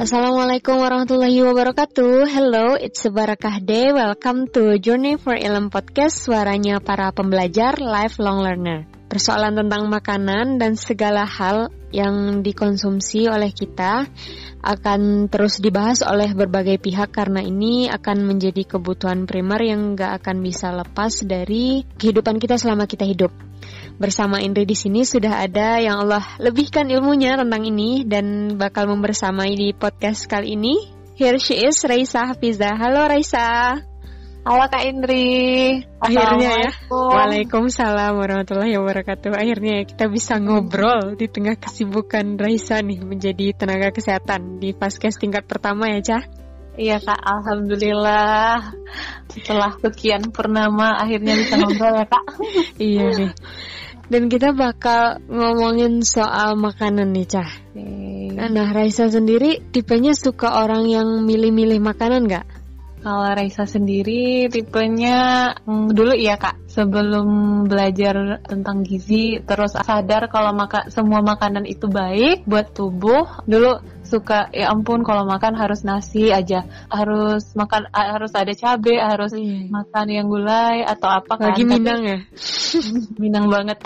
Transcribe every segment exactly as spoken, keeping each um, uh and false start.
Assalamualaikum warahmatullahi wabarakatuh. Hello, it's a barakah day. Welcome to Journey for Ilm Podcast, suaranya para pembelajar, lifelong learner. Persoalan tentang makanan dan segala hal yang dikonsumsi oleh kita akan terus dibahas oleh berbagai pihak, karena ini akan menjadi kebutuhan primer yang gak akan bisa lepas dari kehidupan kita selama kita hidup. Bersama Indri di sini sudah ada yang Allah lebihkan ilmunya tentang ini dan bakal membersamai di podcast kali ini. Here she is, Raisa Hafizah. Halo Raisa. Halo Kak Indri. Akhirnya ya. Waalaikumsalam warahmatullahi wabarakatuh. Akhirnya kita bisa ngobrol di tengah kesibukan Raisa nih menjadi tenaga kesehatan di Faskes tingkat pertama ya, Cah. Iya Kak, alhamdulillah. Setelah sekian purnama akhirnya bisa ngobrol ya Kak. Iya nih. Dan kita bakal ngomongin soal makanan nih, Cah. Okay. Nah, Raisa sendiri tipenya suka orang yang milih-milih makanan nggak? Kalau Raisa sendiri tipenya mm, dulu iya, Kak. Sebelum belajar tentang gizi, terus sadar kalau maka, semua makanan itu baik buat tubuh. Dulu suka, ya ampun kalau makan harus nasi aja, harus makan harus ada cabai, harus hmm. makan yang gulai atau apa kan. Lagi Minang ya? Minang banget.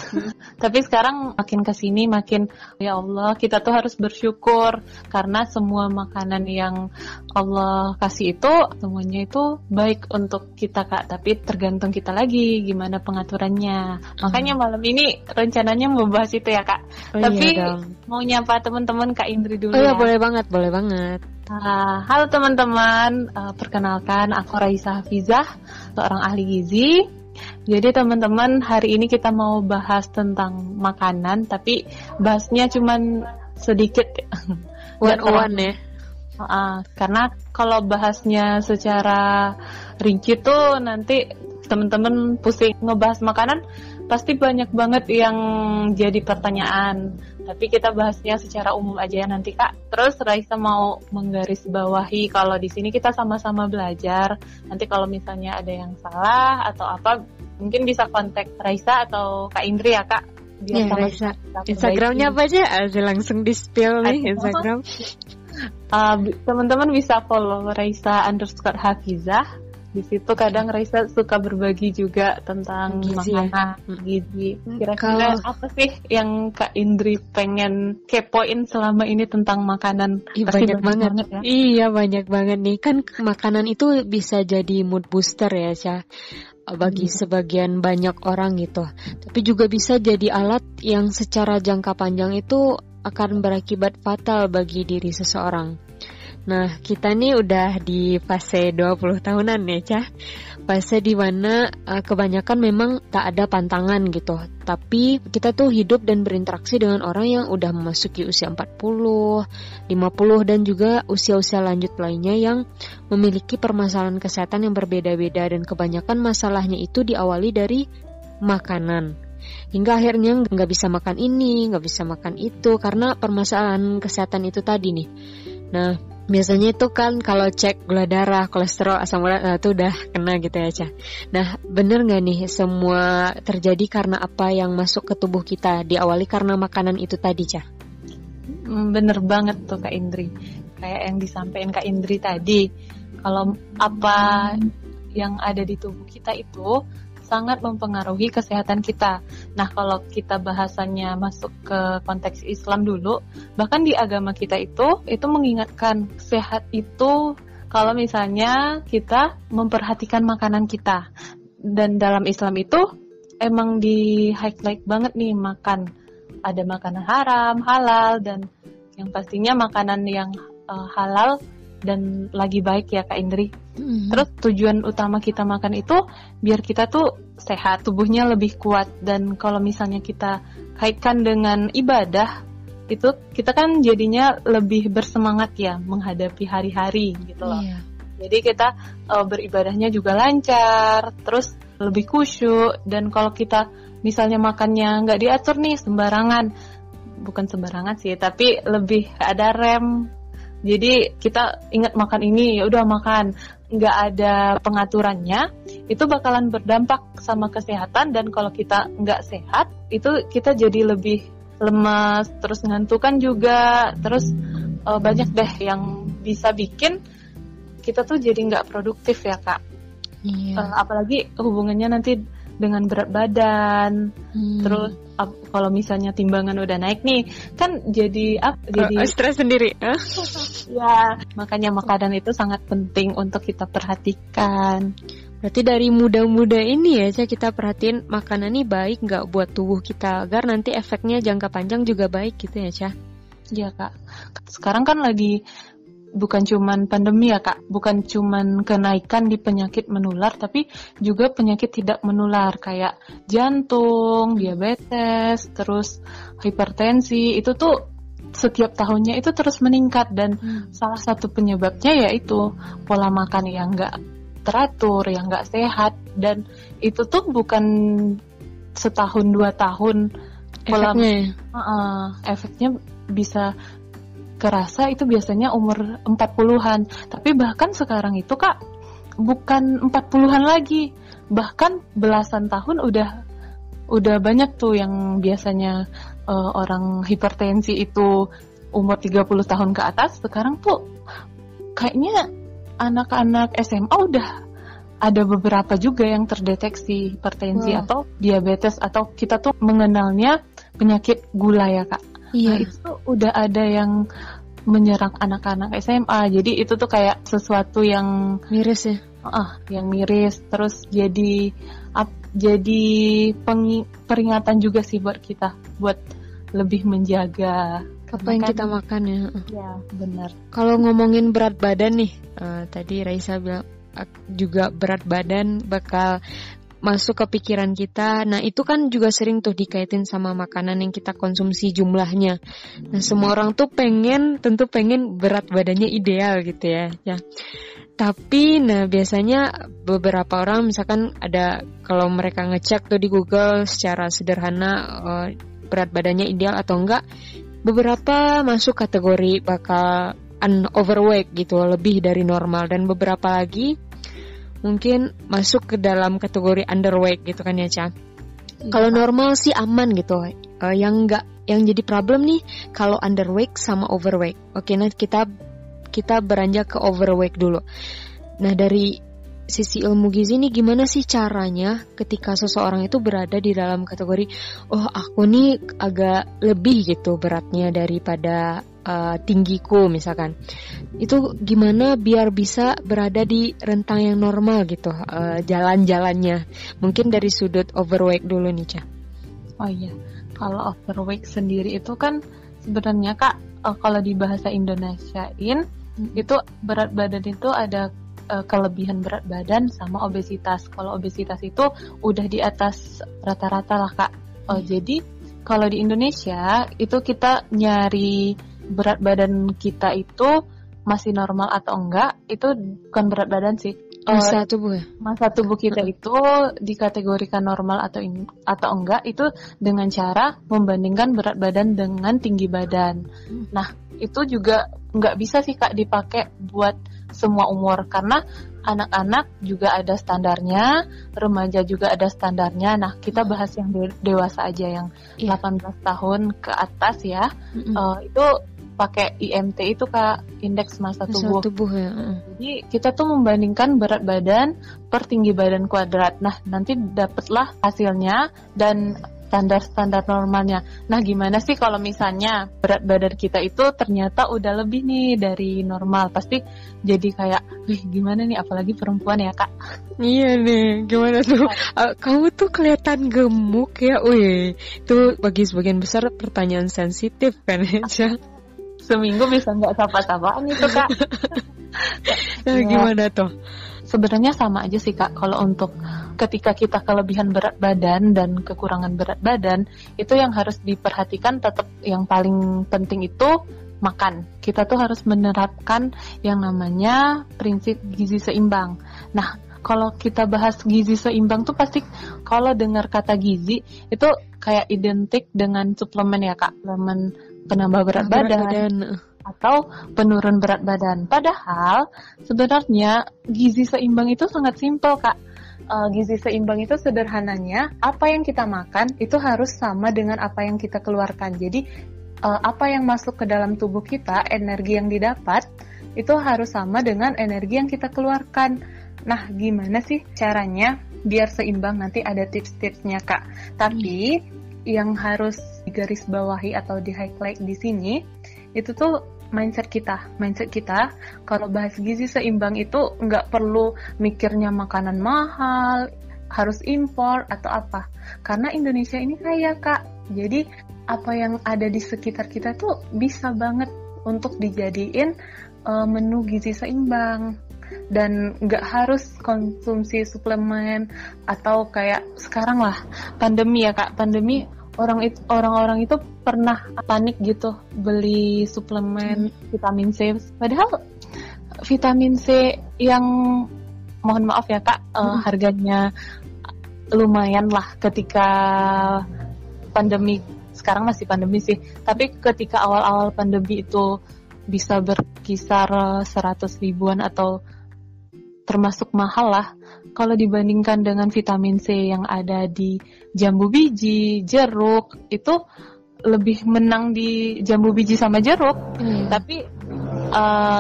Tapi sekarang makin kesini makin ya Allah, kita tuh harus bersyukur karena semua makanan yang Allah kasih itu semuanya itu baik untuk kita Kak. Tapi tergantung kita lagi gimana pengaturannya. Makanya malam ini rencananya mau bahas itu ya Kak. Oh, tapi iya mau nyapa teman-teman Kak Indri dulu. Oh, ya. Boleh banget, boleh banget. Uh, halo teman-teman, uh, perkenalkan aku Raisa Hafizah, seorang ahli gizi. Jadi teman-teman, hari ini kita mau bahas tentang makanan, tapi bahasnya cuman sedikit. One-one ya. Uh, karena kalau bahasnya secara rinci tuh nanti teman-teman pusing. Ngebahas makanan pasti banyak banget yang jadi pertanyaan. Tapi kita bahasnya secara umum aja ya nanti Kak. Terus Raisa mau menggarisbawahi kalau di sini kita sama-sama belajar. Nanti kalau misalnya ada yang salah atau apa, mungkin bisa kontak Raisa atau Kak Indri ya Kak. Biar ya Raisa. Instagramnya apa aja? Aja langsung di-spill nih Instagram. uh, teman-teman bisa follow Raisa underscore Hafizah. Di situ kadang Raisa suka berbagi juga tentang gizi, makanan ya? Gizi. Kira-kira kalau apa sih yang Kak Indri pengen kepoin selama ini tentang makanan? Ih, banyak, banyak banget, banget ya? Iya banyak banget nih. Kan makanan itu bisa jadi mood booster ya Syah, bagi hmm. sebagian banyak orang gitu. Tapi juga bisa jadi alat yang secara jangka panjang itu akan berakibat fatal bagi diri seseorang. Nah, kita nih udah di fase dua puluh tahunan ya, Cah. Fase di mana uh, kebanyakan memang tak ada pantangan gitu. Tapi kita tuh hidup dan berinteraksi dengan orang yang udah memasuki usia empat puluh, lima puluh, dan juga usia-usia lanjut lainnya yang memiliki permasalahan kesehatan yang berbeda-beda. Dan kebanyakan masalahnya itu diawali dari makanan. Hingga akhirnya nggak bisa makan ini, nggak bisa makan itu, karena permasalahan kesehatan itu tadi nih. Nah, biasanya itu kan kalau cek gula darah, kolesterol, asam urat, nah itu udah kena gitu ya Cah. Nah bener gak nih semua terjadi karena apa yang masuk ke tubuh kita diawali karena makanan itu tadi Cah? Bener banget tuh Kak Indri, kayak yang disampaikan Kak Indri tadi. Kalau apa yang ada di tubuh kita itu sangat mempengaruhi kesehatan kita. Nah kalau kita bahasannya masuk ke konteks Islam dulu, bahkan di agama kita itu itu mengingatkan sehat itu kalau misalnya kita memperhatikan makanan kita. Dan dalam Islam itu emang di highlight banget nih makan. Ada makanan haram, halal, dan yang pastinya makanan yang uh, halal dan lagi baik ya Kak Indri. Mm-hmm. Terus tujuan utama kita makan itu biar kita tuh sehat, tubuhnya lebih kuat. Dan kalau misalnya kita kaitkan dengan ibadah, itu kita kan jadinya lebih bersemangat ya menghadapi hari-hari gitu loh. Yeah. Jadi kita uh, beribadahnya juga lancar, terus lebih khusyuk. Dan kalau kita misalnya makannya nggak diatur nih sembarangan, bukan sembarangan sih, tapi lebih ada rem. Jadi kita ingat makan ini, ya udah makan, nggak ada pengaturannya, itu bakalan berdampak sama kesehatan. Dan kalau kita nggak sehat, itu kita jadi lebih lemas, terus ngantukan juga, terus uh, banyak deh yang bisa bikin kita tuh jadi nggak produktif ya Kak. Iya. Uh, apalagi hubungannya nanti dengan berat badan. Hmm. Terus ap- kalau misalnya timbangan udah naik nih, kan jadi apa? Jadi uh, stres sendiri. Huh? Ya, makanya makanan itu sangat penting untuk kita perhatikan. Berarti dari muda-muda ini ya, Ca, kita perhatiin makanan ini baik nggak buat tubuh kita, agar nanti efeknya jangka panjang juga baik gitu ya, Ca? Iya, Kak. Sekarang kan lagi bukan cuman pandemi ya, Kak. Bukan cuman kenaikan di penyakit menular, tapi juga penyakit tidak menular, kayak jantung, diabetes, terus hipertensi, itu tuh setiap tahunnya itu terus meningkat. Dan hmm. salah satu penyebabnya yaitu pola makan yang nggak teratur, yang nggak sehat, dan itu tuh bukan setahun dua tahun pola efeknya. Uh, efeknya bisa kerasa itu biasanya umur empat puluhan, tapi bahkan sekarang itu Kak bukan empat puluhan lagi, bahkan belasan tahun udah udah banyak tuh yang biasanya uh, orang hipertensi itu umur tiga puluh tahun ke atas, sekarang tuh kayaknya anak-anak S M A udah ada beberapa juga yang terdeteksi hipertensi hmm. atau diabetes, atau kita tuh mengenalnya penyakit gula ya Kak. Iya. Nah, itu udah ada yang menyerang anak-anak S M A. Jadi itu tuh kayak sesuatu yang miris ya. Uh, yang miris. Terus jadi up, jadi pengi, peringatan juga sih buat kita, buat lebih menjaga apa yang kita makan ya. Iya, benar. Kalau ngomongin berat badan nih, uh, tadi Raisa bilang juga berat badan bakal masuk ke pikiran kita. Nah, itu kan juga sering tuh dikaitin sama makanan yang kita konsumsi jumlahnya. Nah, semua orang tuh pengen, tentu pengen berat badannya ideal gitu ya. Ya. Tapi nah biasanya beberapa orang misalkan ada, kalau mereka ngecek tuh di Google secara sederhana uh, berat badannya ideal atau enggak, beberapa masuk kategori bakal un- overweight gitu, lebih dari normal, dan beberapa lagi mungkin masuk ke dalam kategori underweight gitu kan ya, Ca. Iya. Kalau normal sih aman gitu. Uh, yang enggak, yang jadi problem nih kalau underweight sama overweight. Oke, nah kita kita beranjak ke overweight dulu. Nah, dari sisi ilmu gizi nih gimana sih caranya ketika seseorang itu berada di dalam kategori oh aku nih agak lebih gitu beratnya daripada uh, tinggiku misalkan, itu gimana biar bisa berada di rentang yang normal gitu uh, jalan-jalannya, mungkin dari sudut overweight dulu nih Ca. Oh iya, kalau overweight sendiri itu kan sebenarnya Kak uh, kalau di bahasa Indonesiain hmm. itu berat badan itu ada kelebihan berat badan sama obesitas. Kalau obesitas itu udah di atas rata-rata lah Kak. Oh, hmm. Jadi kalau di Indonesia itu kita nyari berat badan kita itu masih normal atau enggak, itu bukan berat badan sih, masa tubuh ya? Masa tubuh kita itu dikategorikan normal atau in, atau enggak itu dengan cara membandingkan berat badan dengan tinggi badan. Hmm. Nah, itu juga enggak bisa sih Kak dipakai buat semua umur, karena anak-anak juga ada standarnya, remaja juga ada standarnya. Nah, kita bahas yang de- dewasa aja, yang yeah. delapan belas tahun ke atas ya. Mm-hmm. Uh, itu pakai I M T itu Kak, indeks massa, massa tubuh. tubuh ya. Mm. Jadi kita tuh membandingkan berat badan per tinggi badan kuadrat. Nah, nanti dapatlah hasilnya dan standar-standar normalnya. Nah, gimana sih kalau misalnya berat badan kita itu ternyata udah lebih nih dari normal? Pasti jadi kayak, wih gimana nih, apalagi perempuan ya Kak. Iya nih, gimana tuh? Uh, kamu tuh kelihatan gemuk ya, wih. Itu bagi sebagian besar pertanyaan sensitif kan ya, Ca? Seminggu bisa nggak sapa-sapaan itu Kak. Nah, gimana tuh? Sebenarnya sama aja sih Kak, kalau untuk ketika kita kelebihan berat badan dan kekurangan berat badan, itu yang harus diperhatikan tetap yang paling penting itu makan. Kita tuh harus menerapkan yang namanya prinsip gizi seimbang. Nah, kalau kita bahas gizi seimbang tuh pasti kalau dengar kata gizi itu kayak identik dengan suplemen ya Kak, suplemen penambah berat, berat badan. badan. Atau penurun berat badan. Padahal sebenarnya gizi seimbang itu sangat simpel Kak. Uh, gizi seimbang itu sederhananya apa yang kita makan itu harus sama dengan apa yang kita keluarkan. Jadi uh, apa yang masuk ke dalam tubuh kita, energi yang didapat itu harus sama dengan energi yang kita keluarkan. Nah, gimana sih caranya biar seimbang? Nanti ada tips-tipsnya, Kak. Tapi hmm. yang harus digarisbawahi atau di-highlight di sini, itu tuh mindset kita, mindset kita kalau bahas gizi seimbang itu nggak perlu mikirnya makanan mahal, harus impor atau apa. Karena Indonesia ini kaya, Kak. Jadi apa yang ada di sekitar kita tuh bisa banget untuk dijadiin uh, menu gizi seimbang. Dan nggak harus konsumsi suplemen atau kayak sekarang lah pandemi ya, Kak. Pandemi orang itu, orang-orang itu pernah panik gitu beli suplemen vitamin C, padahal vitamin C yang mohon maaf ya Kak hmm. eh, harganya lumayan lah ketika pandemi. Sekarang masih pandemi sih, tapi ketika awal-awal pandemi itu bisa berkisar seratus ribuan atau termasuk mahal lah kalau dibandingkan dengan vitamin C yang ada di jambu biji, jeruk. Itu lebih menang di jambu biji sama jeruk. hmm. Tapi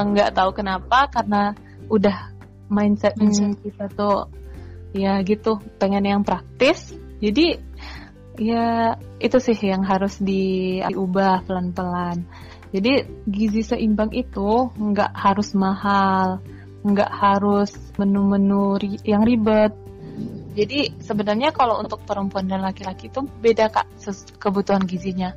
nggak uh, tahu kenapa, karena udah mindset hmm. kita tuh ya gitu, pengen yang praktis. Jadi ya itu sih yang harus di, diubah pelan-pelan. Jadi gizi seimbang itu nggak harus mahal, nggak harus menu-menu yang ribet. Jadi sebenarnya kalau untuk perempuan dan laki-laki itu beda, Kak, kebutuhan gizinya.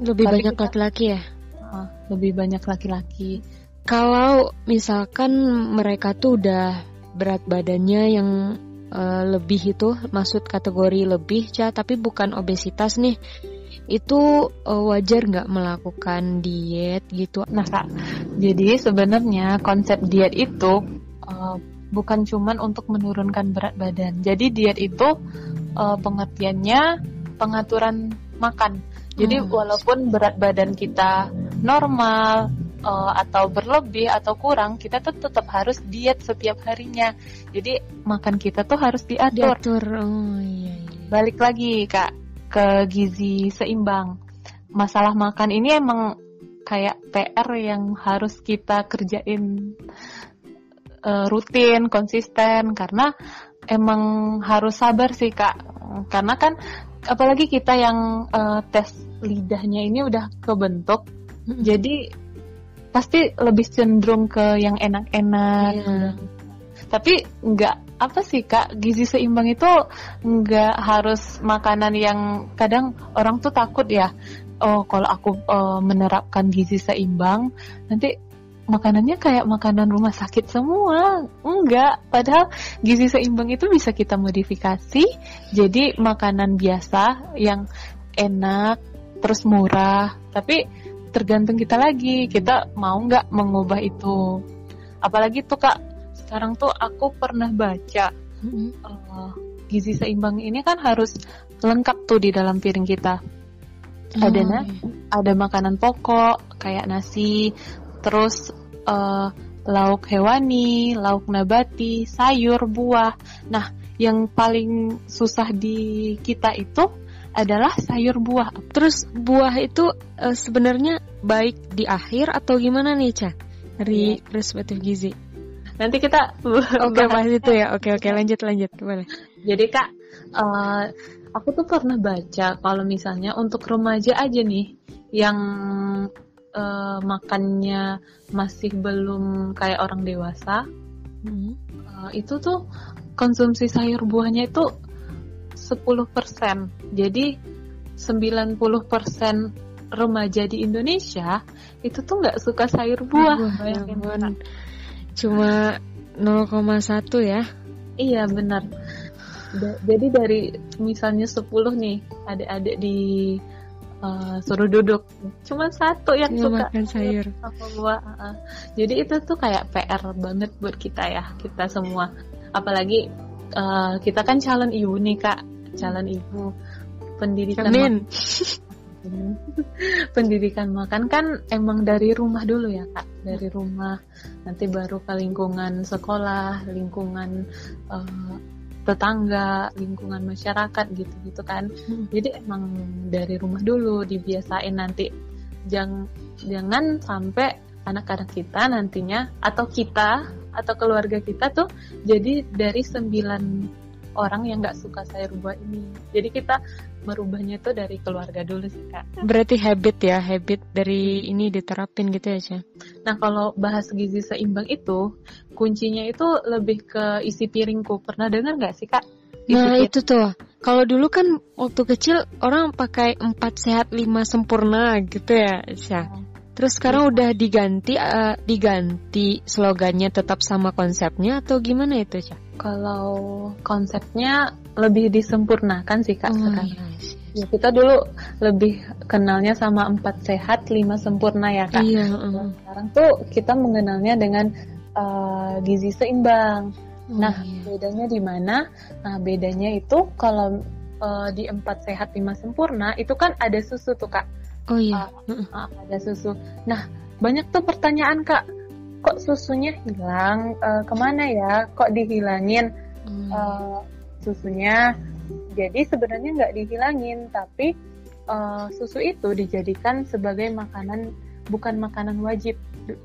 Lebih Tapi banyak kita, laki-laki ya? Uh, lebih banyak laki-laki. Kalau misalkan mereka tuh udah berat badannya yang uh, lebih itu, maksud kategori lebih, Ca, tapi bukan obesitas nih, itu uh, wajar nggak melakukan diet gitu? Nah, Kak, jadi sebenarnya konsep diet itu uh, bukan cuman untuk menurunkan berat badan. Jadi diet itu uh, pengertiannya pengaturan makan. Jadi hmm. walaupun berat badan kita normal uh, atau berlebih atau kurang, kita tuh tetap harus diet setiap harinya. Jadi makan kita tuh harus diatur. Diatur. Oh, iya, iya. Balik lagi, Kak, ke gizi seimbang. Masalah makan ini emang kayak P R yang harus kita kerjain e, rutin, konsisten, karena emang harus sabar sih, Kak. Karena kan apalagi kita yang e, tes lidahnya ini udah kebentuk, hmm. jadi pasti lebih cenderung ke yang enak-enak. Yeah. Tapi nggak apa sih, Kak, gizi seimbang itu nggak harus makanan yang kadang orang tuh takut ya, oh kalau aku uh, menerapkan gizi seimbang nanti makanannya kayak makanan rumah sakit semua. Enggak, padahal gizi seimbang itu bisa kita modifikasi jadi makanan biasa yang enak terus murah, tapi tergantung kita lagi, kita mau nggak mengubah itu. Apalagi tuh, Kak, sekarang tuh aku pernah baca mm-hmm. uh, gizi seimbang ini kan harus lengkap tuh di dalam piring kita. Mm-hmm. Ada na, ada makanan pokok kayak nasi, terus uh, lauk hewani, lauk nabati, sayur, buah. Nah, yang paling susah di kita itu adalah sayur buah. Terus buah itu uh, sebenarnya baik di akhir atau gimana nih, Ca? Dari yeah. perspektif gizi. Nanti kita oke bahas itu ya. Oke oke lanjut lanjut boleh. Jadi, Kak, uh, aku tuh pernah baca kalau misalnya untuk remaja aja nih yang uh, makannya masih belum kayak orang dewasa, hmm. uh, itu tuh konsumsi sayur buahnya itu sepuluh persen. Jadi sembilan puluh persen remaja di Indonesia itu tuh nggak suka sayur buah. Bayangin, Kak. Cuma nol koma satu ya. Iya, benar. Da- Jadi dari misalnya sepuluh nih, adik-adik di uh, suruh duduk, cuma satu yang ya, suka makan sayur sama buah. uh-uh. Jadi itu tuh kayak P R banget buat kita ya, kita semua. Apalagi uh, kita kan calon ibu nih, Kak. Calon ibu. Pendidikan mak- pendidikan makan kan emang dari rumah dulu ya, Kak. Dari rumah, nanti baru ke lingkungan sekolah, lingkungan uh, tetangga, lingkungan masyarakat gitu-gitu kan. hmm. Jadi emang dari rumah dulu dibiasain. Nanti Jang, jangan sampai anak-anak kita nantinya, atau kita atau keluarga kita tuh jadi dari sembilan orang yang gak suka sayur buah ini. Jadi kita merubahnya tuh dari keluarga dulu sih, Kak. Berarti habit ya, habit dari ini diterapin gitu ya, Cia? Nah, kalau bahas gizi seimbang itu, kuncinya itu lebih ke isi piringku. Pernah dengar gak sih, Kak? Isi nah, piring. Itu tuh. Kalau dulu kan waktu kecil orang pakai empat sehat lima sempurna gitu ya, Cia? Nah. Terus sekarang udah diganti uh, diganti slogannya tetap sama konsepnya atau gimana itu, Cak? Kalau konsepnya lebih disempurnakan sih, Kak, oh, sekarang. Iya, iya. Ya, kita dulu lebih kenalnya sama empat sehat, lima sempurna ya, Kak. Iya, uh-uh. Sekarang tuh kita mengenalnya dengan uh, gizi seimbang. Oh, nah, iya. Bedanya di mana? Nah, bedanya itu kalau uh, di empat sehat, lima sempurna itu kan ada susu tuh, Kak. Oh iya, uh, uh, ada susu. Nah, banyak tuh pertanyaan, Kak. Kok susunya hilang? Uh, kemana ya? Kok dihilangin hmm. uh, susunya? Jadi sebenarnya nggak dihilangin, tapi uh, susu itu dijadikan sebagai makanan, bukan makanan wajib.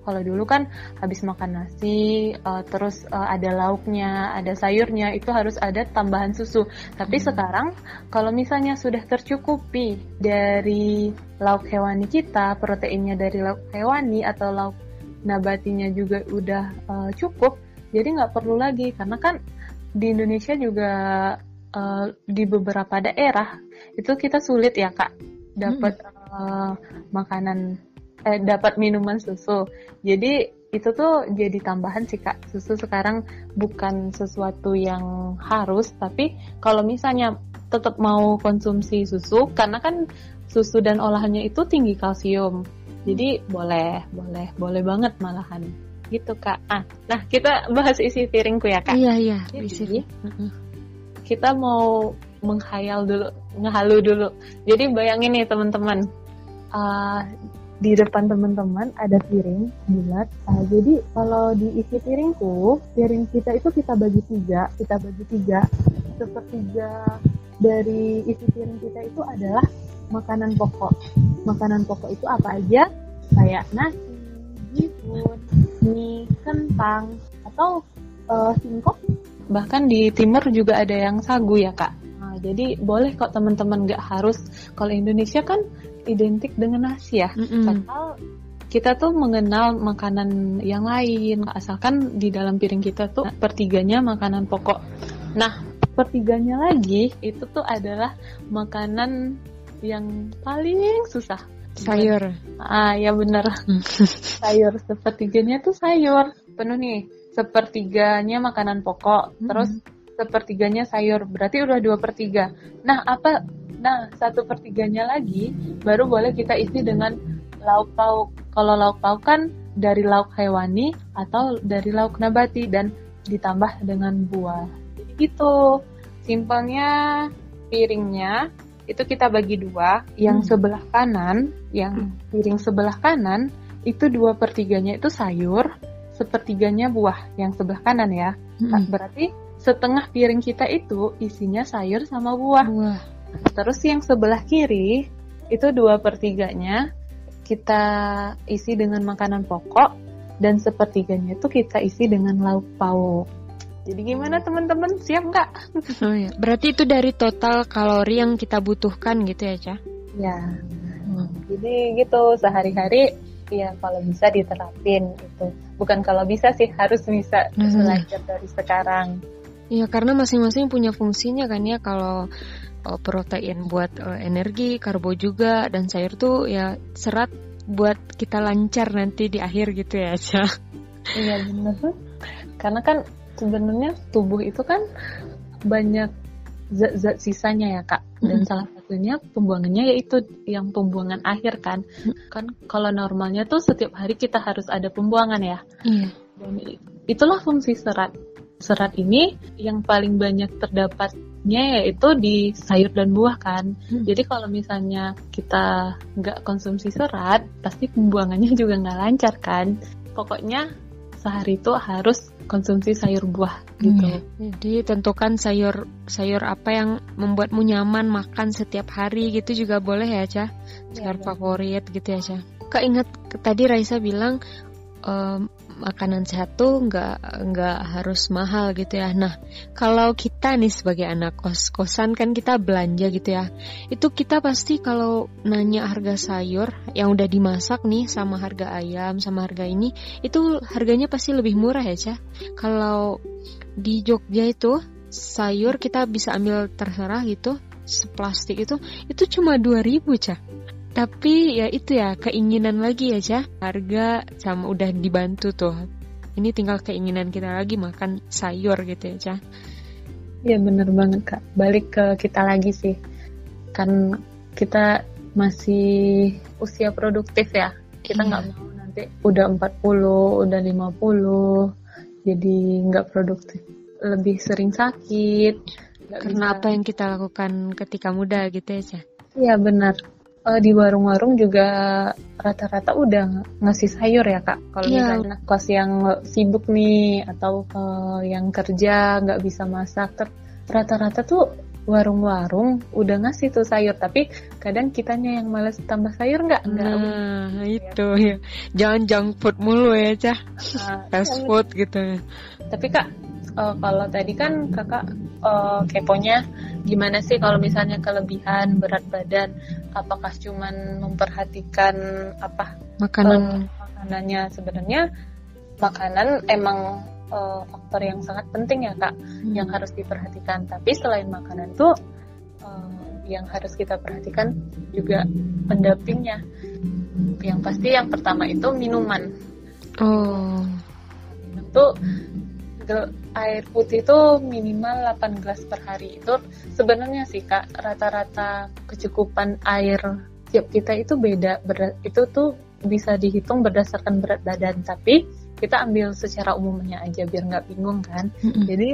Kalau dulu kan habis makan nasi, uh, terus uh, ada lauknya, ada sayurnya, itu harus ada tambahan susu. Tapi hmm. sekarang kalau misalnya sudah tercukupi dari lauk hewani kita, proteinnya dari lauk hewani atau lauk nabatinya juga udah uh, cukup, jadi nggak perlu lagi. Karena kan di Indonesia juga uh, di beberapa daerah itu kita sulit ya, Kak, dapat hmm. uh, makanan Eh, dapat minuman susu. Jadi itu tuh jadi tambahan sih, Kak. Susu sekarang bukan sesuatu yang harus, tapi kalau misalnya tetap mau konsumsi susu, karena kan susu dan olahannya itu tinggi kalsium. Jadi boleh, boleh, boleh banget malahan. Gitu, Kak. Ah, nah kita bahas isi piringku ya, Kak. Iya, iya. Jadi, kita mau menghayal dulu, ngehalu dulu. Jadi bayangin nih teman-teman. Uh, Di depan teman-teman ada piring bulat. Nah, jadi kalau diisi piringku, piring kita itu kita bagi tiga, kita bagi tiga. Sepertiga dari isi piring kita itu adalah makanan pokok. Makanan pokok itu apa aja? Kayak nasi, bihun, mie, kentang, atau uh, singkong. Bahkan di timur juga ada yang sagu ya, Kak. Nah, jadi boleh kok teman-teman, nggak harus. Kalau Indonesia kan identik dengan nasi ya, padahal kita tuh mengenal makanan yang lain, asalkan di dalam piring kita tuh pertiganya makanan pokok. Nah, pertiganya lagi itu tuh adalah makanan yang paling susah, sayur. Ah ya benar, sayur. Sepertiganya tuh sayur penuh nih, sepertiganya makanan pokok, mm-hmm. terus sepertiganya sayur, berarti udah dua pertiga. Nah apa? Nah, satu pertiganya lagi baru boleh kita isi dengan lauk pauk. Kalau lauk pauk kan dari lauk hewani atau dari lauk nabati dan ditambah dengan buah. Jadi gitu, simpelnya piringnya itu kita bagi dua. Yang hmm. sebelah kanan, yang piring sebelah kanan itu dua pertiganya itu sayur, sepertiganya buah. Yang sebelah kanan ya, hmm. berarti setengah piring kita itu isinya sayur sama buah. Buah. Terus yang sebelah kiri itu dua pertiganya kita isi dengan makanan pokok dan sepertiganya itu kita isi dengan lauk pauk. Jadi gimana teman-teman, siap nggak? Oh ya. Berarti itu dari total kalori yang kita butuhkan gitu ya, Cah? Ya. Hmm. Jadi gitu sehari-hari ya, kalau bisa diterapin itu. Bukan kalau bisa sih, harus bisa, belajar hmm. dari sekarang. Iya, karena masing-masing punya fungsinya kan ya. Kalau protein buat uh, energi, karbo juga, dan sayur tuh ya serat buat kita lancar nanti di akhir gitu ya, Ca. Iya benar. Karena kan sebenarnya tubuh itu kan banyak zat-zat sisanya ya, Kak. Dan mm-hmm. salah satunya pembuangannya yaitu yang pembuangan akhir kan. Mm-hmm. Kan kalau normalnya tuh setiap hari kita harus ada pembuangan ya. Iya. Dan itulah fungsi serat. Serat ini yang paling banyak terdapatnya yaitu di sayur dan buah kan. Hmm. Jadi kalau misalnya kita nggak konsumsi serat, pasti pembuangannya juga nggak lancar kan. Pokoknya sehari itu harus konsumsi sayur buah gitu. Hmm. Jadi tentukan sayur sayur apa yang membuatmu nyaman makan setiap hari gitu juga boleh ya, Cah. Sayur ya, favorit gitu ya, Cah. Kak, ingat tadi Raisa bilang um, makanan sehat tuh nggak nggak harus mahal gitu ya. Nah, kalau kita nih sebagai anak kos-kosan kan kita belanja gitu ya, itu kita pasti kalau nanya harga sayur yang udah dimasak nih sama harga ayam sama harga ini, itu harganya pasti lebih murah ya Cah. Kalau di Jogja itu sayur kita bisa ambil terserah gitu, seplastik itu itu cuma dua ribu Cah. Tapi ya itu ya, keinginan lagi ya Cah. Harga sama udah dibantu tuh. Ini tinggal keinginan kita lagi makan sayur gitu ya Cah. Ya bener banget Kak. Balik ke kita lagi sih. Kan kita masih usia produktif ya. Kita iya. gak mau nanti udah empat puluh, udah lima puluh. Jadi gak produktif. Lebih sering sakit. Karena bisa. Apa yang kita lakukan ketika muda gitu ya Cah. Iya benar. Di warung-warung juga rata-rata udah ngasih sayur ya Kak. Kalau yeah. misalnya kos yang sibuk nih atau uh, yang kerja nggak bisa masak, ter- rata-rata tuh warung-warung udah ngasih tuh sayur. Tapi kadang kitanya yang malas tambah sayur nggak? Nggak. Nah itu ya. Jangan junk food mulu ya Cah. Fast food gitu. Tapi Kak, uh, kalau tadi kan Kakak uh, keponya gimana sih kalau misalnya kelebihan berat badan? Apakah cuman memperhatikan apa makanan eh, makanannya? Sebenarnya makanan emang eh, faktor yang sangat penting ya Kak, hmm. yang harus diperhatikan. Tapi selain makanan tuh eh, yang harus kita perhatikan juga pendampingnya. Yang pasti yang pertama itu minuman. Oh, minuman tuh air putih itu minimal delapan gelas per hari. Itu sebenarnya sih Kak, rata-rata kecukupan air tiap kita itu beda. Berat, itu tuh bisa dihitung berdasarkan berat badan, tapi kita ambil secara umumnya aja biar nggak bingung kan. Mm-hmm. Jadi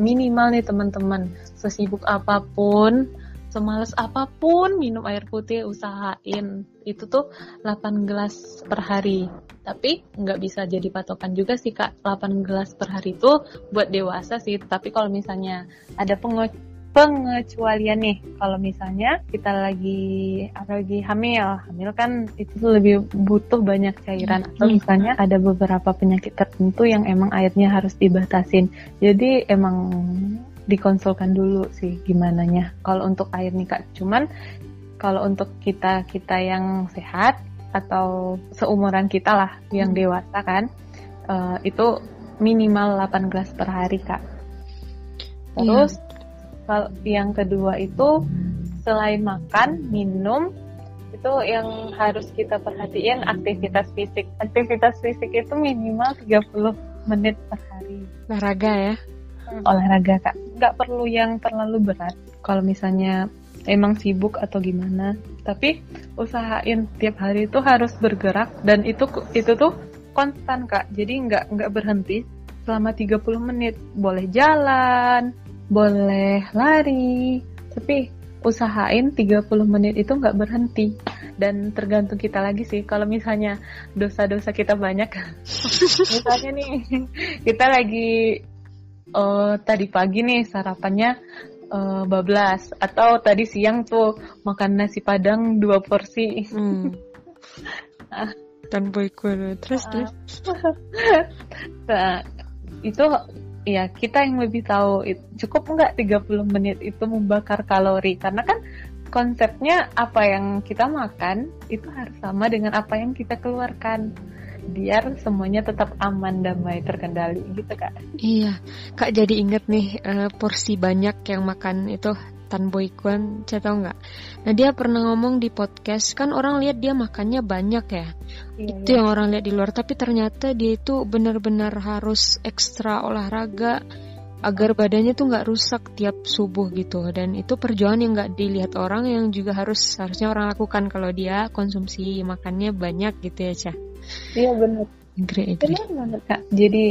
minimal nih teman-teman, sesibuk apapun, semales apapun minum air putih, usahain itu tuh delapan gelas per hari. Tapi nggak bisa jadi patokan juga sih Kak, delapan gelas per hari itu buat dewasa sih. Tapi kalau misalnya ada penge- pengecualian nih, kalau misalnya kita lagi lagi hamil, hamil kan itu lebih butuh banyak cairan, atau misalnya ada beberapa penyakit tertentu yang emang airnya harus dibatasin. Jadi emang dikonsulkan dulu sih gimananya kalau untuk air nih Kak. Cuman kalau untuk kita kita yang sehat atau seumuran kita lah yang hmm. dewasa kan, uh, itu minimal delapan gelas per hari Kak. Terus yeah. kalau yang kedua itu selain makan minum, itu yang harus kita perhatiin aktivitas fisik. Aktivitas fisik itu minimal tiga puluh menit per hari. Olahraga ya, olahraga Kak. Nggak perlu yang terlalu berat kalau misalnya emang sibuk atau gimana, tapi usahain tiap hari itu harus bergerak, dan itu itu tuh konstan Kak. Jadi nggak nggak berhenti selama tiga puluh menit. Boleh jalan, boleh lari, tapi usahain tiga puluh menit itu nggak berhenti. Dan tergantung kita lagi sih, kalau misalnya dosa-dosa kita banyak. Misalnya nih kita lagi Uh, tadi pagi nih sarapannya uh, bablas, atau tadi siang tuh makan nasi padang dua porsi. Hmm. Nah, Tan Boy Kuan terus uh, terus. Nah, itu ya kita yang lebih tahu cukup enggak tiga puluh menit itu membakar kalori, karena kan konsepnya apa yang kita makan itu harus sama dengan apa yang kita keluarkan, biar semuanya tetap aman, damai, terkendali gitu Kak. Iya Kak, jadi inget nih uh, porsi banyak yang makan itu Tan Boy Kuan, saya tahu nggak? Nah dia pernah ngomong di podcast kan, orang lihat dia makannya banyak ya, iya, itu iya. yang orang lihat di luar, tapi ternyata dia itu benar-benar harus ekstra olahraga agar badannya tuh nggak rusak tiap subuh gitu. Dan itu perjuangan yang nggak dilihat orang, yang juga harus harusnya orang lakukan kalau dia konsumsi makannya banyak gitu ya Cah. Iya benar. Benar banget Kak. Jadi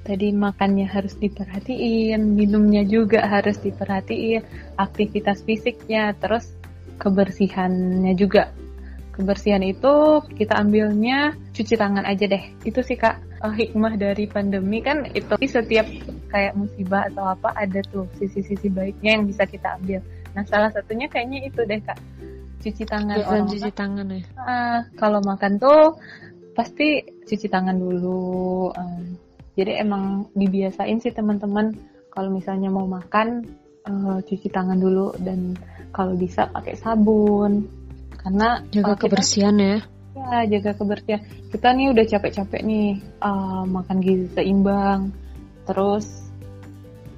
tadi makannya harus diperhatiin, minumnya juga harus diperhatiin, aktivitas fisiknya, terus kebersihannya juga. Kebersihan itu kita ambilnya cuci tangan aja deh. Itu sih Kak, hikmah dari pandemi kan itu. Setiap kayak musibah atau apa ada tuh sisi-sisi baiknya yang bisa kita ambil. Nah salah satunya kayaknya itu deh Kak, cuci tangan. Orang cuci tangan ya. Uh, kalau makan tuh pasti cuci tangan dulu. Um, jadi emang dibiasain sih teman-teman kalau misalnya mau makan uh, cuci tangan dulu, dan kalau bisa pakai sabun. Karena jaga uh, kebersihan kita, ya. Ya, jaga kebersihan. Kita nih udah capek-capek nih uh, makan gizi seimbang, terus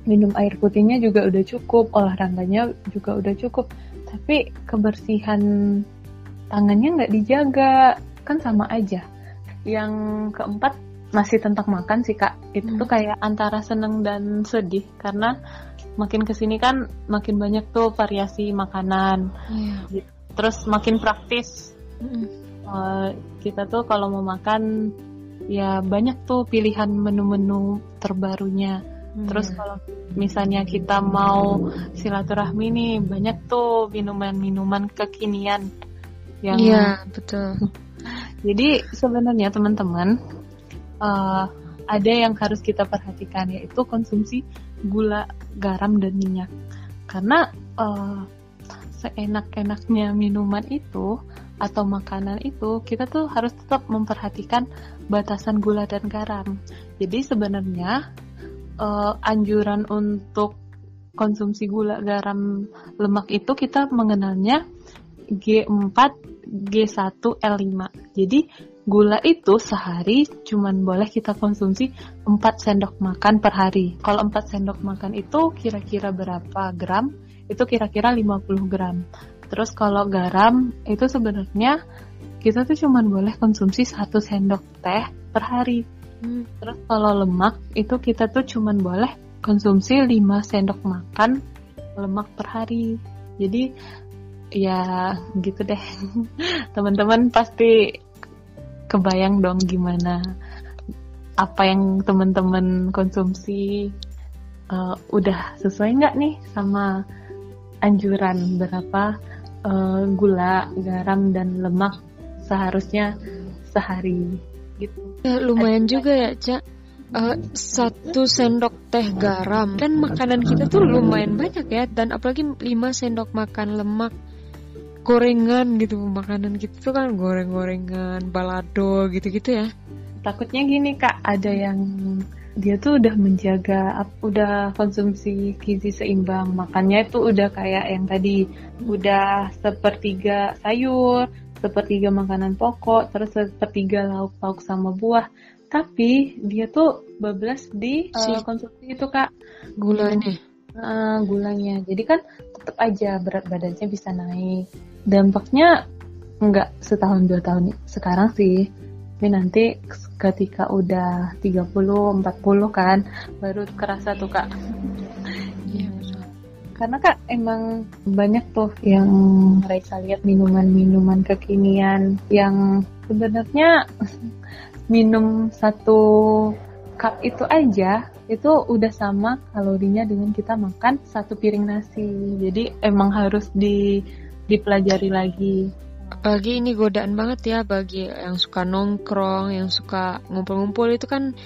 minum air putihnya juga udah cukup, olahraganya juga udah cukup, tapi kebersihan tangannya nggak dijaga, kan sama aja. Yang keempat masih tentang makan sih kak, itu hmm. tuh kayak antara seneng dan sedih, karena makin kesini kan makin banyak tuh variasi makanan, yeah. terus makin praktis. hmm. Uh, kita tuh kalau mau makan ya banyak tuh pilihan menu-menu terbarunya. Terus kalau misalnya kita mau silaturahmi nih, banyak tuh minuman-minuman kekinian yang... Iya, betul. Jadi sebenarnya teman-teman, uh, ada yang harus kita perhatikan, yaitu konsumsi gula, garam, dan minyak. Karena uh, seenak-enaknya minuman itu atau makanan itu, kita tuh harus tetap memperhatikan batasan gula dan garam. Jadi sebenarnya Uh, anjuran untuk konsumsi gula, garam, lemak itu kita mengenalnya G empat G satu L lima. Jadi gula itu sehari cuman boleh kita konsumsi empat sendok makan per hari. Kalau empat sendok makan itu kira-kira berapa gram? Itu kira-kira lima puluh gram. Terus kalau garam itu sebenarnya kita tuh cuman boleh konsumsi satu sendok teh per hari. Hmm. Terus kalau lemak itu kita tuh cuman boleh konsumsi lima sendok makan lemak per hari. Jadi ya gitu deh. Teman-teman pasti kebayang dong gimana apa yang teman-teman konsumsi, uh, udah sesuai nggak nih sama anjuran berapa uh, gula, garam, dan lemak seharusnya sehari gitu. Ya, lumayan juga ya Cak, uh, satu sendok teh garam, kan makanan kita tuh lumayan banyak ya, dan apalagi lima sendok makan lemak, gorengan gitu, makanan kita tuh kan goreng-gorengan, balado gitu-gitu ya. Takutnya gini kak, ada yang dia tuh udah menjaga, udah konsumsi gizi seimbang, makannya itu udah kayak yang tadi, udah sepertiga sayur, sepertiga makanan pokok, terus sepertiga lauk-lauk sama buah. Tapi dia tuh bablas di si. uh, konsumsi itu kak, gulanya. Uh, gulanya. Jadi kan tetap aja berat badannya bisa naik. Dampaknya enggak setahun dua tahun sekarang sih. Tapi nanti ketika udah tiga puluh empat puluh kan baru kerasa tuh kak. Karena kak emang banyak tuh yang Raisa lihat minuman-minuman kekinian yang sebenarnya minum satu cup itu aja itu udah sama kalorinya dengan kita makan satu piring nasi. Jadi emang harus di, dipelajari lagi. Apalagi ini godaan banget ya bagi yang suka nongkrong, yang suka ngumpul-ngumpul, itu kan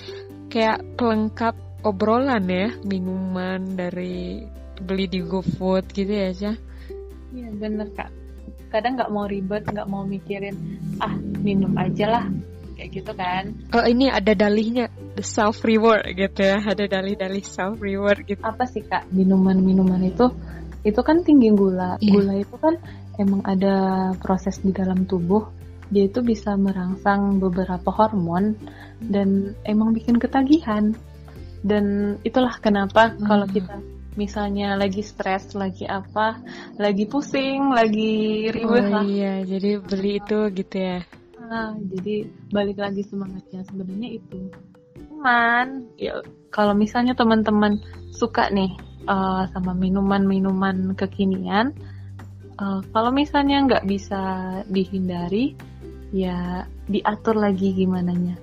kayak pelengkap obrolan ya, minuman dari beli di GoFood gitu ya Cah. Iya bener kak, kadang gak mau ribet, gak mau mikirin, ah minum aja lah, kayak gitu kan. Oh ini ada dalihnya, the self reward gitu ya, ada dalih-dalih self reward gitu. Apa sih kak, minuman-minuman itu itu kan tinggi gula, yeah. Gula itu kan emang ada proses di dalam tubuh, dia itu bisa merangsang beberapa hormon dan emang bikin ketagihan. Dan itulah kenapa hmm. kalau kita misalnya lagi stres, lagi apa, lagi pusing, lagi ribet lah. Oh iya, jadi beli itu gitu ya. Nah, jadi balik lagi semangatnya sebenarnya itu. Cuman, ya kalau misalnya teman-teman suka nih uh, sama minuman-minuman kekinian, uh, kalau misalnya nggak bisa dihindari, ya diatur lagi gimananya.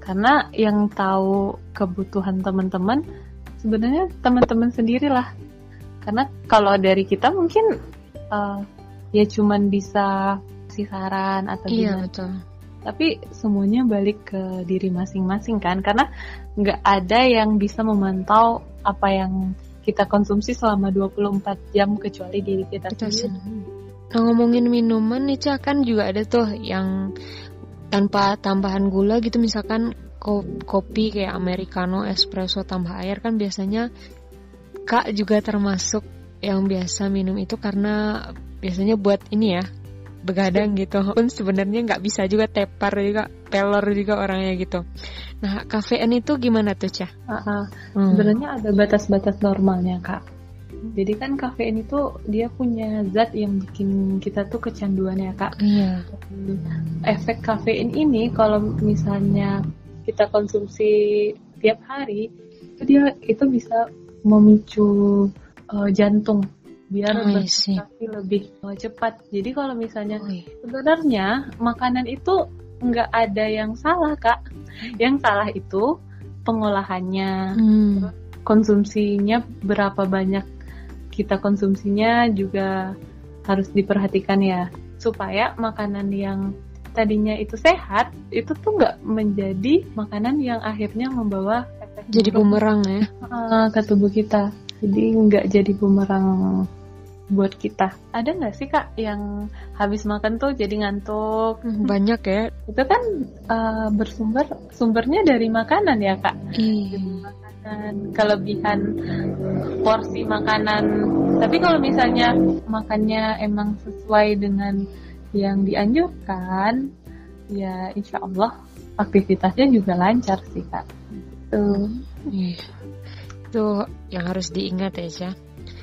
Karena yang tahu kebutuhan teman-teman sebenarnya teman-teman sendirilah. Karena kalau dari kita mungkin uh, ya cuman bisa si saran atau gimana. Iya, betul. Tapi semuanya balik ke diri masing-masing kan. Karena nggak ada yang bisa memantau apa yang kita konsumsi selama dua puluh empat jam kecuali diri kita sendiri. Nah, ngomongin minuman nih Cak, kan juga ada tuh yang tanpa tambahan gula gitu, misalkan kopi kayak americano, espresso tambah air, kan biasanya Kak juga termasuk yang biasa minum itu karena biasanya buat ini ya, begadang gitu. Pun sebenarnya nggak bisa juga, tepar juga, pelor juga orangnya gitu. Nah, kafein itu gimana tuh, Cah? Uh-uh. Hmm. Sebenarnya ada batas-batas normalnya, Kak. Jadi kan kafein itu dia punya zat yang bikin kita tuh kecanduan ya, Kak. Iya. Efek kafein ini kalau misalnya kita konsumsi tiap hari, itu dia itu bisa memicu uh, jantung biar oh, berkreasi lebih uh, cepat. Jadi kalau misalnya oh, iya. sebenarnya makanan itu nggak ada yang salah, Kak. Yang salah itu pengolahannya, hmm. terus konsumsinya berapa banyak. Kita konsumsinya juga harus diperhatikan ya, supaya makanan yang tadinya itu sehat itu tuh nggak menjadi makanan yang akhirnya membawa efek jadi bumerang ya ke tubuh kita, jadi nggak jadi bumerang buat kita. Ada nggak sih, Kak, yang habis makan tuh jadi ngantuk? Banyak ya. Itu kan uh, bersumber sumbernya dari makanan ya, Kak. Iya. Dan kelebihan porsi makanan. Tapi kalau misalnya makannya emang sesuai dengan yang dianjurkan, ya insya Allah aktivitasnya juga lancar sih, Kak. Tuh, tuh yang harus diingat ya, Cah.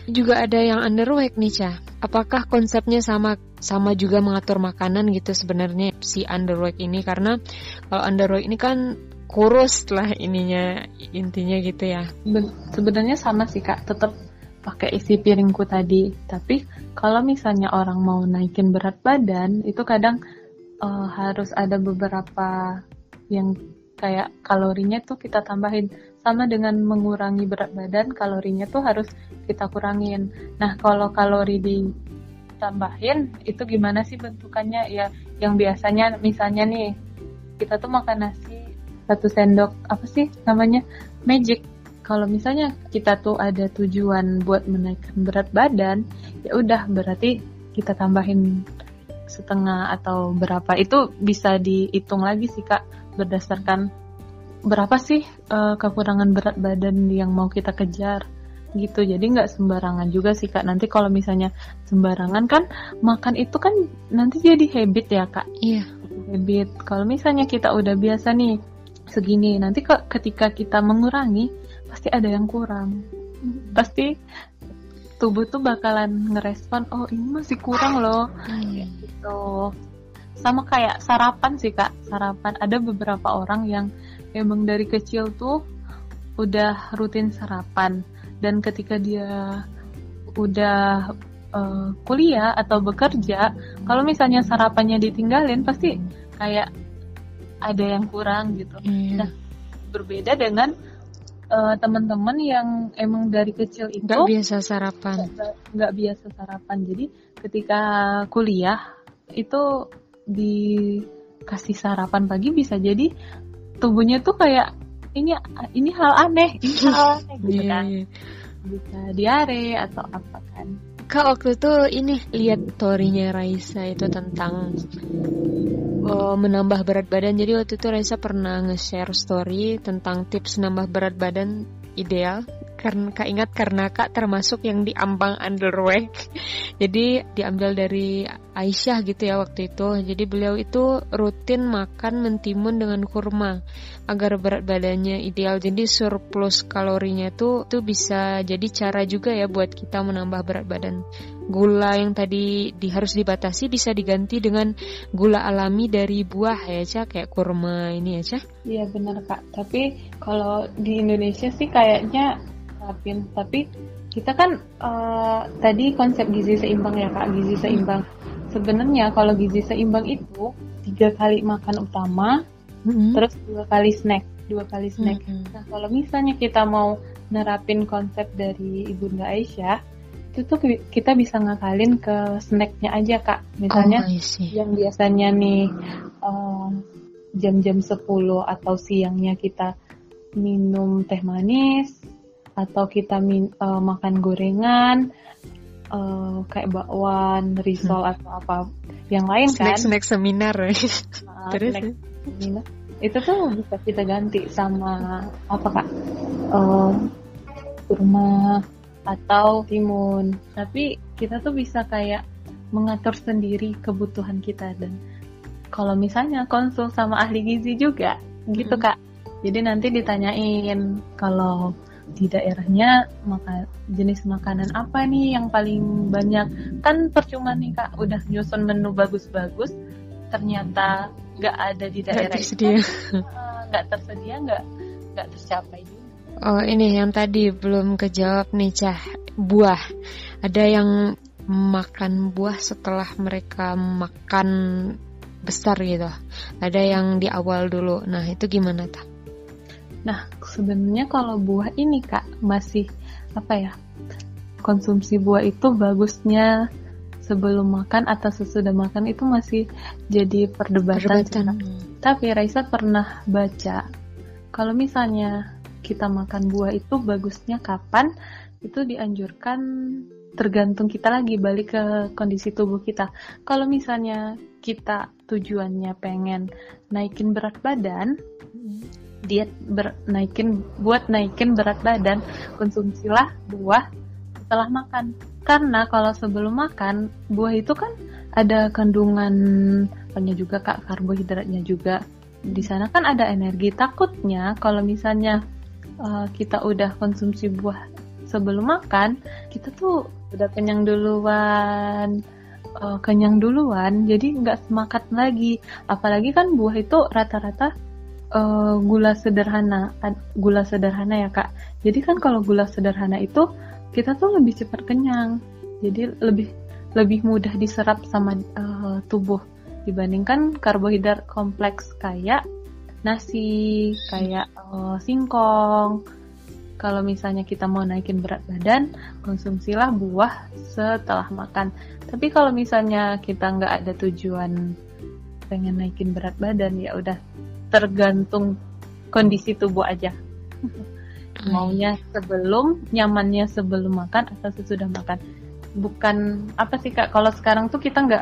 Juga ada yang underweight nih, Cah. Apakah konsepnya sama sama juga mengatur makanan gitu sebenarnya si underweight ini? Karena kalau underweight ini kan kurus lah ininya, intinya gitu ya. Sebenarnya sama sih, Kak, tetap pakai isi piringku tadi. Tapi kalau misalnya orang mau naikin berat badan, itu kadang uh, harus ada beberapa yang kayak kalorinya tuh kita tambahin. Sama dengan mengurangi berat badan, kalorinya tuh harus kita kurangin. Nah, kalau kalori ditambahin, itu gimana sih bentukannya? Ya, yang biasanya misalnya nih, kita tuh makan nasi satu sendok, apa sih namanya, magic. Kalau misalnya kita tuh ada tujuan buat menaikkan berat badan, ya udah berarti kita tambahin setengah atau berapa. Itu bisa dihitung lagi sih, Kak, berdasarkan berapa sih uh, kekurangan berat badan yang mau kita kejar gitu. Jadi nggak sembarangan juga sih, Kak. Nanti kalau misalnya sembarangan kan makan itu kan nanti jadi habit ya, Kak. Iya. Habit. Kalau misalnya kita udah biasa nih segini, nanti kok ketika kita mengurangi pasti ada yang kurang, pasti tubuh tuh bakalan ngerespon, oh ini masih kurang loh, hmm. gitu. Sama kayak sarapan sih, Kak, sarapan. Ada beberapa orang yang emang dari kecil tuh udah rutin sarapan, dan ketika dia udah uh, kuliah atau bekerja, kalau misalnya sarapannya ditinggalin pasti kayak ada yang kurang gitu. Iya. Nah, berbeda dengan uh, teman-teman yang emang dari kecil itu nggak biasa sarapan, nggak, nggak biasa sarapan. Jadi ketika kuliah itu dikasih sarapan pagi, bisa jadi tubuhnya tuh kayak ini ini hal aneh, ini hal aneh gitu kan. Iya. Bisa diare atau apa kan. Kak, waktu itu ini lihat story-nya Raisa itu tentang uh, menambah berat badan. Jadi waktu itu Raisa pernah nge-share story tentang tips nambah berat badan ideal. Karena Kak ingat, karena Kak termasuk yang diambang underweight. Jadi diambil dari Aisyah gitu ya waktu itu. Jadi beliau itu rutin makan mentimun dengan kurma agar berat badannya ideal. Jadi surplus kalorinya tuh tuh bisa jadi cara juga ya buat kita menambah berat badan. Gula yang tadi di, harus dibatasi bisa diganti dengan gula alami dari buah ya, Cah, kayak kurma ini ya, Cah. Iya benar, Kak. Tapi kalau di Indonesia sih kayaknya rapin, tapi kita kan uh, tadi konsep gizi seimbang ya, Kak, gizi seimbang. Sebenarnya kalau gizi seimbang itu tiga kali makan utama, mm-hmm. terus dua kali snack, dua kali snack. Mm-hmm. Nah, kalau misalnya kita mau nerapin konsep dari Ibunda Aisyah, itu tuh kita bisa ngakalin ke snacknya aja, Kak. Misalnya oh, yang biasanya nih uh, jam-jam sepuluh atau siangnya kita minum teh manis atau kita min- uh, makan gorengan uh, kayak bakwan, risol hmm. atau apa yang lain, snack, kan snack-snack seminar. Terus ya. Itu tuh bisa kita ganti sama apa kak? Um, kurma atau timun. Tapi kita tuh bisa kayak mengatur sendiri kebutuhan kita, dan kalau misalnya konsul sama ahli gizi juga gitu hmm. kak. Jadi nanti ditanyain kalau di daerahnya maka jenis makanan apa nih yang paling banyak. Kan percuma nih kak, udah nyusun menu bagus-bagus ternyata nggak ada di daerah gak tersedia. Itu nggak uh, tersedia nggak nggak tercapai. Oh ini yang tadi belum kejawab nih Cah, buah. Ada yang makan buah setelah mereka makan besar gitu, ada yang di awal dulu. Nah itu gimana tak? Nah sebenarnya kalau buah ini kak masih apa ya, konsumsi buah itu bagusnya sebelum makan atau sesudah makan itu masih jadi perdebatan, perdebatan. Tapi Raisa pernah baca kalau misalnya kita makan buah itu bagusnya kapan, itu dianjurkan tergantung kita lagi, balik ke kondisi tubuh kita. Kalau misalnya kita tujuannya pengen naikin berat badan, diet ber- naikin buat naikin berat badan, konsumsilah buah setelah makan. Karena kalau sebelum makan, buah itu kan ada kandungannya juga kak, karbohidratnya juga. Di sana kan ada energi. Takutnya kalau misalnya uh, kita udah konsumsi buah sebelum makan, kita tuh udah kenyang duluan, uh, kenyang duluan, jadi nggak semangat lagi. Apalagi kan buah itu rata-rata uh, gula sederhana, gula sederhana ya kak. Jadi kan kalau gula sederhana itu kita tuh lebih cepat kenyang, jadi lebih lebih mudah diserap sama uh, tubuh dibandingkan karbohidrat kompleks kayak nasi, kayak uh, singkong. Kalau misalnya kita mau naikin berat badan, konsumsilah buah setelah makan. Tapi kalau misalnya kita nggak ada tujuan pengen naikin berat badan, ya udah tergantung kondisi tubuh aja. Maunya sebelum, nyamannya sebelum makan atau sesudah makan. Bukan apa sih kak? Kalau sekarang tuh kita nggak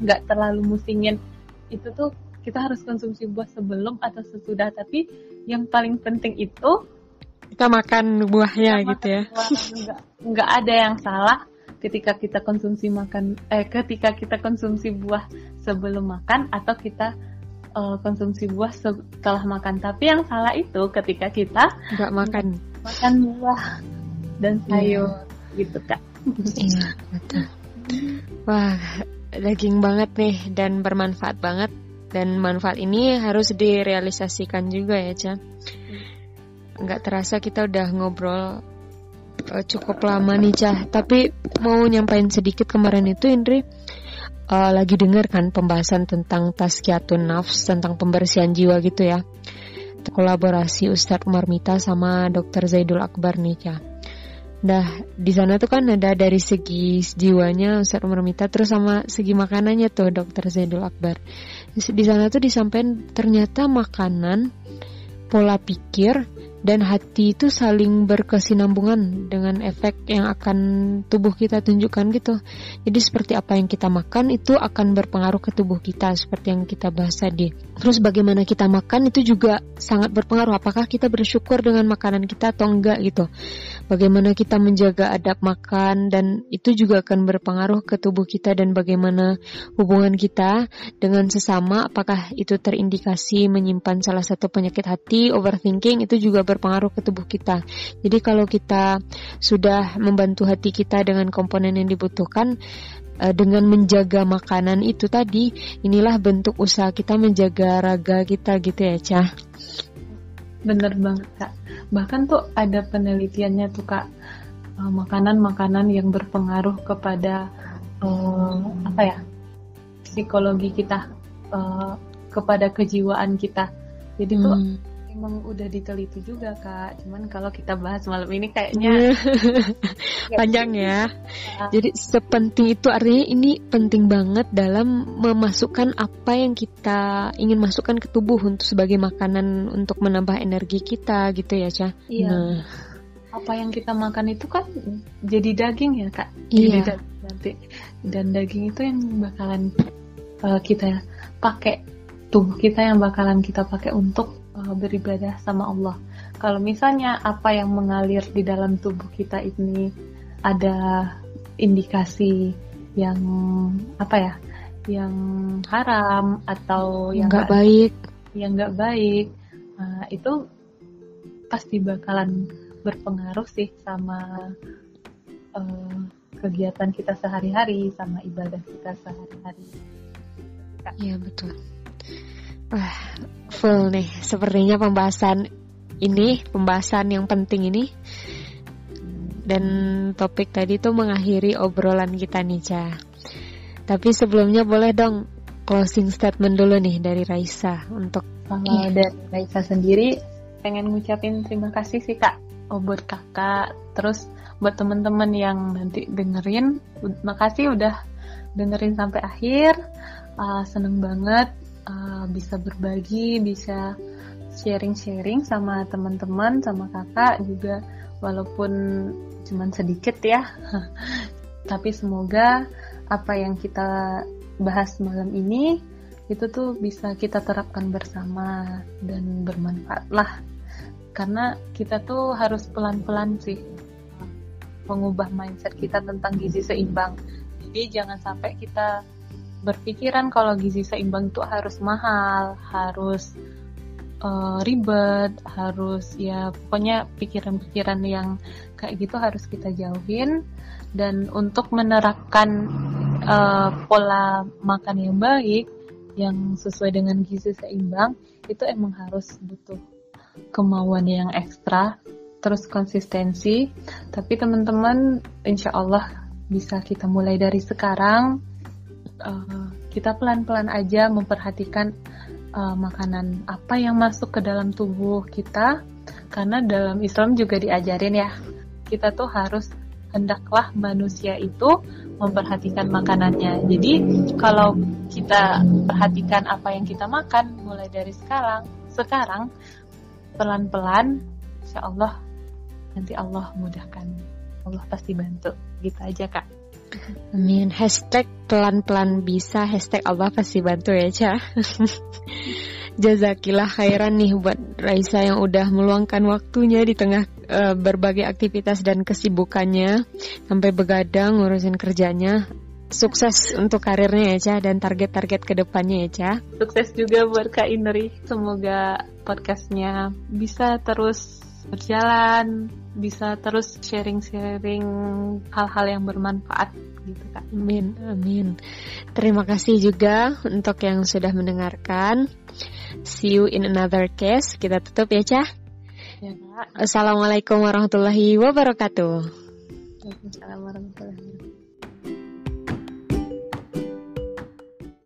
nggak terlalu musingin itu tuh kita harus konsumsi buah sebelum atau sesudah. Tapi yang paling penting itu kita makan buahnya kita gitu makan ya. Buah, nggak ada yang salah ketika kita konsumsi makan eh ketika kita konsumsi buah sebelum makan atau kita uh, konsumsi buah setelah makan. Tapi yang salah itu ketika kita nggak makan makan buah dan sayur yeah. gitu kak. Iya betul. Wah daging banget nih dan bermanfaat banget, dan manfaat ini harus direalisasikan juga ya Chan. Nggak terasa kita udah ngobrol uh, cukup lama nih Cah. Tapi mau nyampain sedikit, kemarin itu Indri uh, lagi dengar kan pembahasan tentang tazkiyatun nafs, tentang pembersihan jiwa gitu ya, kolaborasi Ustadz Marmita sama dokter Zaidul Akbar nih Cah. Nah di sana tuh kan ada dari segi jiwanya Ustadz Marmita, terus sama segi makanannya tuh dokter Zaidul Akbar. Di sana tuh disampaikan ternyata makanan, pola pikir dan hati itu saling berkesinambungan dengan efek yang akan tubuh kita tunjukkan gitu. Jadi seperti apa yang kita makan itu akan berpengaruh ke tubuh kita, seperti yang kita bahas tadi. Terus bagaimana kita makan itu juga sangat berpengaruh, apakah kita bersyukur dengan makanan kita atau enggak gitu. Bagaimana kita menjaga adab makan, dan itu juga akan berpengaruh ke tubuh kita. Dan bagaimana hubungan kita dengan sesama, apakah itu terindikasi menyimpan salah satu penyakit hati, overthinking, itu juga berpengaruh ke tubuh kita. Jadi kalau kita sudah membantu hati kita dengan komponen yang dibutuhkan dengan menjaga makanan itu tadi, inilah bentuk usaha kita menjaga raga kita gitu ya Cah. Bener banget kak. Bahkan tuh ada penelitiannya tuh kak, makanan-makanan yang berpengaruh kepada um, apa ya, psikologi kita, uh, kepada kejiwaan kita. Jadi tuh hmm. emang udah diteliti juga kak, cuman kalau kita bahas malam ini kayaknya panjang ya. Jadi sepenting itu, artinya ini penting banget dalam memasukkan apa yang kita ingin masukkan ke tubuh untuk sebagai makanan untuk menambah energi kita gitu ya Cah. Iya. Nah. Apa yang kita makan itu kan jadi daging ya kak. Iya. Jadi daging nanti, dan daging itu yang bakalan uh, kita pakai tubuh kita yang bakalan kita pakai untuk uh, beribadah sama Allah. Kalau misalnya apa yang mengalir di dalam tubuh kita ini ada indikasi yang apa ya, yang haram atau yang nggak baik, yang nggak baik, uh, itu pasti bakalan berpengaruh sih sama uh, kegiatan kita sehari-hari, sama ibadah kita sehari-hari. Iya betul. Wah, full nih. Sepertinya pembahasan ini, pembahasan yang penting ini. Dan topik tadi tuh mengakhiri obrolan kita nih, Ca. Tapi sebelumnya boleh dong closing statement dulu nih dari Raisa untuk kalau dari Raisa sendiri pengen ngucapin terima kasih sih, Kak. Oh, buat Kakak, terus buat teman-teman yang nanti dengerin, makasih udah dengerin sampai akhir. Uh, seneng banget uh, bisa berbagi, bisa sharing-sharing sama teman-teman, sama kakak juga, walaupun cuman sedikit ya. Tapi semoga apa yang kita bahas malam ini itu tuh bisa kita terapkan bersama dan bermanfaat lah. Karena kita tuh harus pelan-pelan sih mengubah mindset kita tentang gizi seimbang. Jadi jangan sampai kita berpikiran kalau gizi seimbang itu harus mahal, harus uh, ribet, harus ya pokoknya pikiran-pikiran yang kayak gitu harus kita jauhin. Dan untuk menerapkan uh, pola makan yang baik, yang sesuai dengan gizi seimbang, itu emang harus butuh kemauan yang ekstra, terus konsistensi. Tapi teman-teman, insya Allah bisa kita mulai dari sekarang. Uh, kita pelan-pelan aja memperhatikan uh, makanan apa yang masuk ke dalam tubuh kita. Karena dalam Islam juga diajarin ya, kita tuh harus hendaklah manusia itu memperhatikan makanannya. Jadi kalau kita perhatikan apa yang kita makan mulai dari sekarang, sekarang pelan-pelan, insya Allah nanti Allah mudahkan, Allah pasti bantu. Gitu aja, Kak. Amin. Hashtag pelan-pelan bisa, hashtag Allah pasti bantu ya, Ca. Jazakillah khairan nih buat Raisa yang udah meluangkan waktunya di tengah uh, berbagai aktivitas dan kesibukannya, sampai begadang ngurusin kerjanya. Sukses untuk karirnya ya, Ca, dan target-target kedepannya ya, Ca. Sukses juga buat Kak Indri. Semoga podcastnya bisa terus berjalan, bisa terus sharing-sharing hal-hal yang bermanfaat gitu, Kak. Amin, amin. Terima kasih juga untuk yang sudah mendengarkan. See you in another case. Kita tutup ya, Cah. Ya, Kak. Assalamualaikum warahmatullahi wabarakatuh. Waalaikumsalam warahmatullahi wabarakatuh.